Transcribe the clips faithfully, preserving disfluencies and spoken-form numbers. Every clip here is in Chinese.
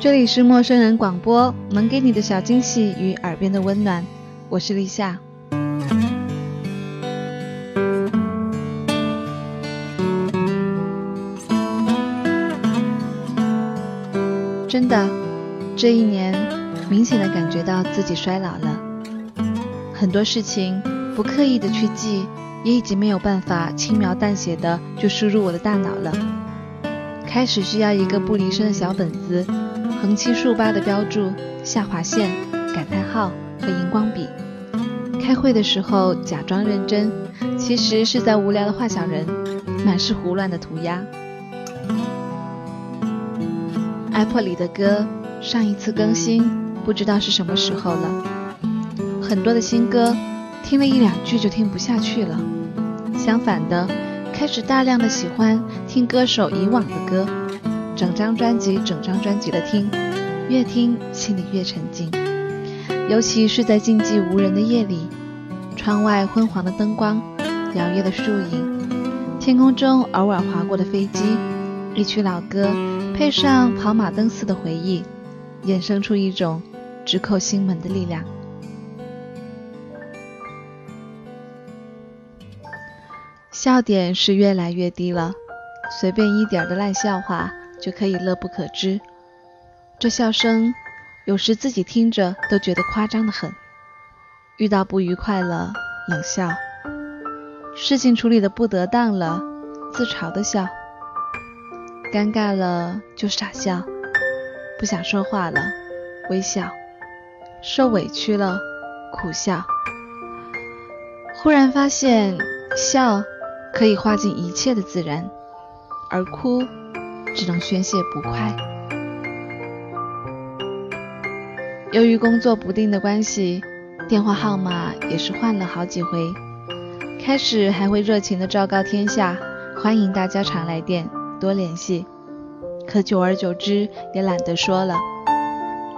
这里是陌生人广播，能给你的小惊喜与耳边的温暖，我是立夏。真的，这一年明显的感觉到自己衰老了，很多事情不刻意的去记，也已经没有办法轻描淡写的就输入我的大脑了，开始需要一个不离身的小本子，横七竖八的标注、下划线、感叹号和荧光笔。开会的时候假装认真，其实是在无聊的画小人，满是胡乱的涂鸦。Apple 里的歌上一次更新不知道是什么时候了，很多的新歌听了一两句就听不下去了，相反的开始大量的喜欢听歌手以往的歌，整张专辑整张专辑的听，越听心里越沉静。尤其是在静寂无人的夜里，窗外昏黄的灯光，摇曳的树影，天空中偶尔划过的飞机，一曲老歌配上跑马灯似的回忆，衍生出一种直扣心门的力量。笑点是越来越低了，随便一点的烂笑话就可以乐不可支，这笑声有时自己听着都觉得夸张的很。遇到不愉快了，冷笑；事情处理的不得当了，自嘲的笑；尴尬了就傻笑，不想说话了，微笑；受委屈了，苦笑。忽然发现，笑可以化尽一切的自然，而哭只能宣泄不快。由于工作不定的关系，电话号码也是换了好几回，开始还会热情的昭告天下，欢迎大家常来电多联系，可久而久之也懒得说了，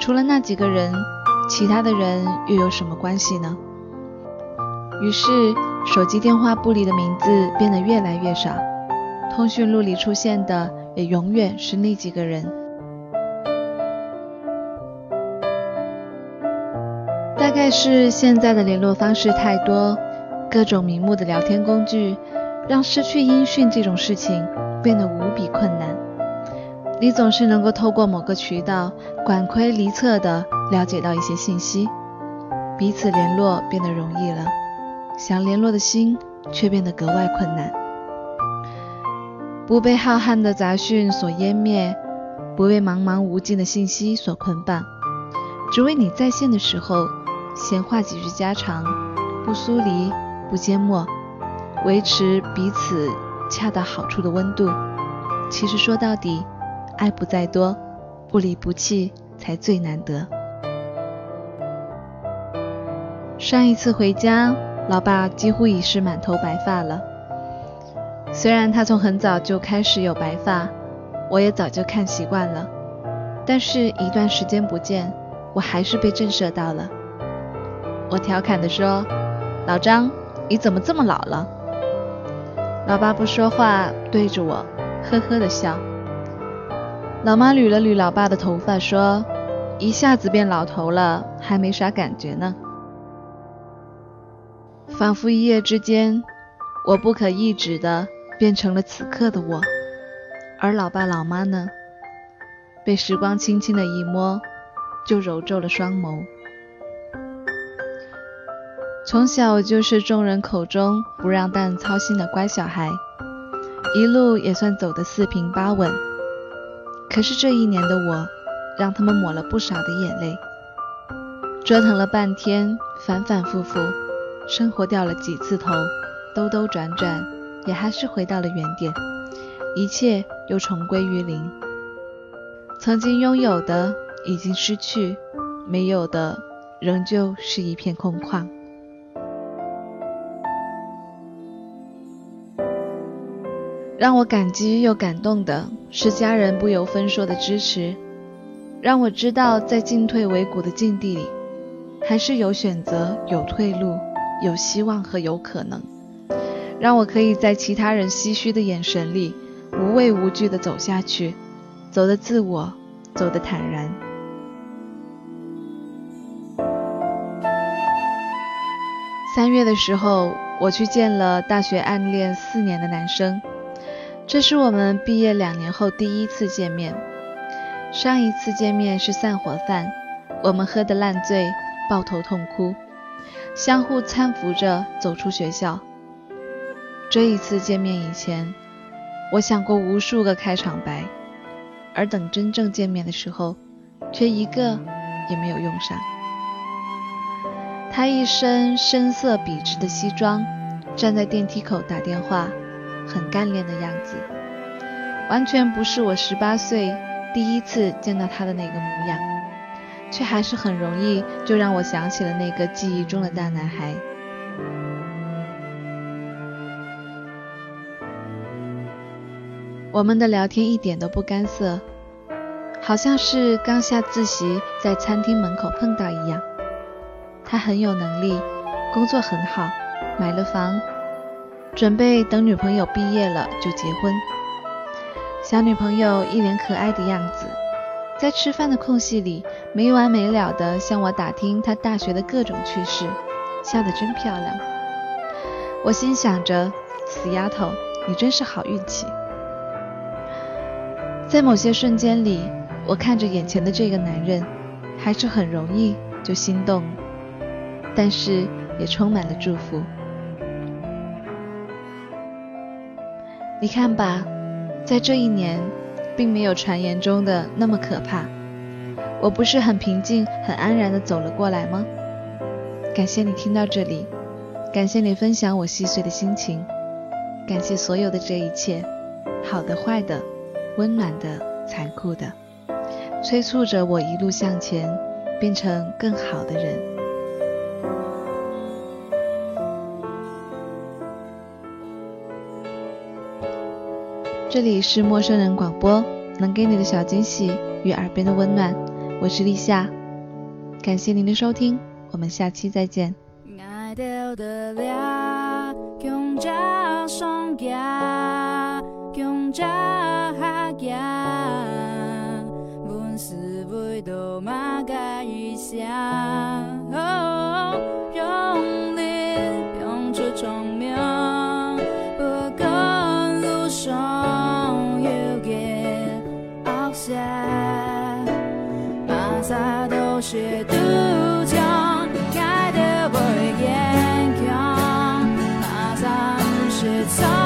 除了那几个人，其他的人又有什么关系呢？于是手机电话簿里的名字变得越来越少，通讯录里出现的也永远是那几个人。大概是现在的联络方式太多，各种名目的聊天工具，让失去音讯这种事情变得无比困难。你总是能够透过某个渠道管窥离测的了解到一些信息，彼此联络变得容易了，想联络的心却变得格外困难。不被浩瀚的杂讯所湮灭，不被茫茫无尽的信息所捆绑，只为你在线的时候闲话几句家常，不疏离不缄默，维持彼此恰到好处的温度。其实说到底，爱不在多，不离不弃才最难得。上一次回家，老爸几乎已是满头白发了，虽然他从很早就开始有白发，我也早就看习惯了，但是一段时间不见，我还是被震慑到了。我调侃地说，老张，你怎么这么老了？老爸不说话，对着我呵呵地笑。老妈捋了捋老爸的头发说，一下子变老头了，还没啥感觉呢。仿佛一夜之间，我不可抑制地变成了此刻的我，而老爸老妈呢，被时光轻轻的一摸，就揉皱了双眸。从小我就是众人口中不让蛋操心的乖小孩，一路也算走得四平八稳，可是这一年的我，让他们抹了不少的眼泪，折腾了半天，反反复复生活掉了几次头，兜兜转转也还是回到了原点，一切又重归于零。曾经拥有的已经失去，没有的仍旧是一片空旷。让我感激又感动的是家人不由分说的支持，让我知道在进退维谷的境地里，还是有选择，有退路，有希望和有可能，让我可以在其他人唏嘘的眼神里无畏无惧地走下去，走得自我走得坦然。三月的时候，我去见了大学暗恋四年的男生，这是我们毕业两年后第一次见面。上一次见面是散伙饭，我们喝得烂醉，抱头痛哭，相互搀扶着走出学校。这一次见面以前，我想过无数个开场白，而等真正见面的时候，却一个也没有用上。他一身深色笔直的西装，站在电梯口打电话，很干练的样子，完全不是我十八岁第一次见到他的那个模样，却还是很容易就让我想起了那个记忆中的大男孩。我们的聊天一点都不干涩，好像是刚下自习在餐厅门口碰到一样。他很有能力，工作很好，买了房，准备等女朋友毕业了就结婚。小女朋友一脸可爱的样子，在吃饭的空隙里没完没了地向我打听她大学的各种趣事，笑得真漂亮。我心想着，死丫头，你真是好运气。在某些瞬间里，我看着眼前的这个男人，还是很容易就心动，但是也充满了祝福。你看吧，在这一年并没有传言中的那么可怕，我不是很平静很安然地走了过来吗？感谢你听到这里，感谢你分享我细碎的心情，感谢所有的这一切，好的坏的，温暖的残酷的，催促着我一路向前，变成更好的人。这里是陌生人广播，能给你的小惊喜与耳边的温暖，我是立夏，感谢您的收听，我们下期再见。强者下行，文思维都马甲一声，用力拼出聪明，不管路上有给凹下，马萨都是独强，该得不坚强，马萨是从。Yeah,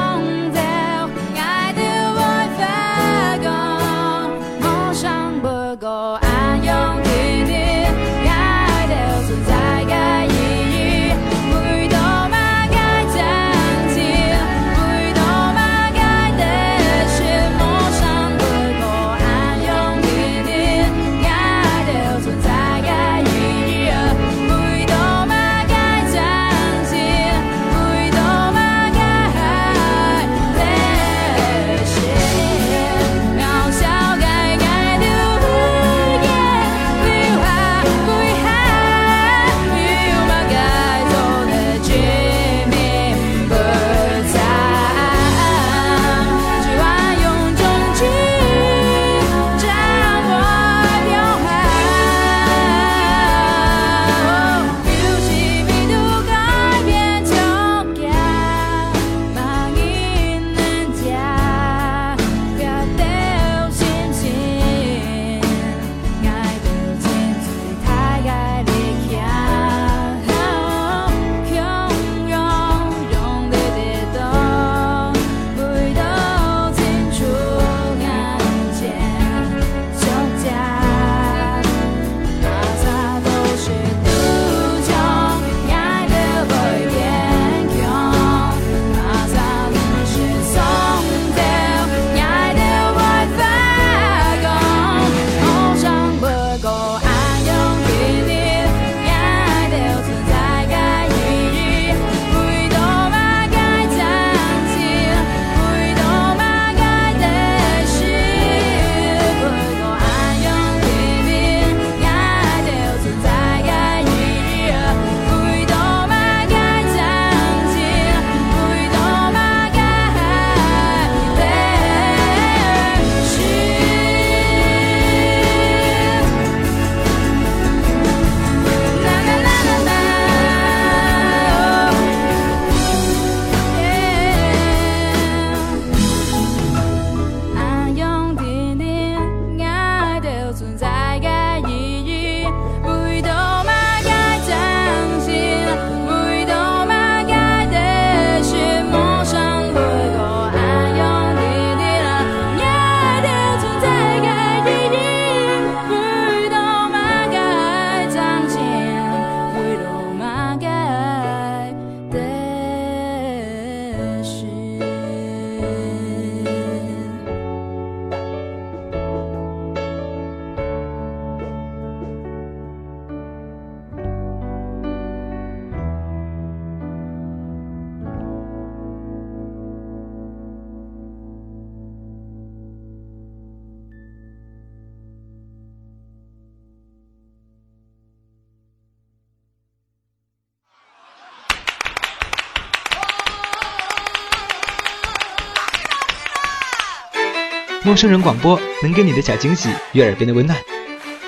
陌生人广播能给你的小惊喜，悦耳边的温暖。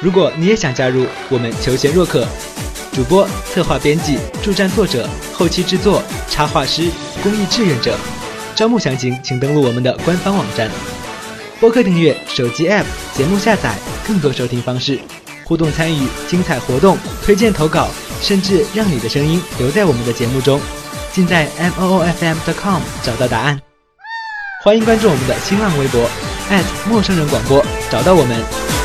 如果你也想加入我们求贤若渴，主播、策划、编辑、助战作者、后期制作、插画师、公益志愿者，招募详情请登录我们的官方网站。播客订阅、手机 A P P、节目下载，更多收听方式，互动参与、精彩活动、推荐投稿，甚至让你的声音留在我们的节目中，尽在 m o o f m 点 com 找到答案。欢迎关注我们的新浪微博陌生人广播，找到我们。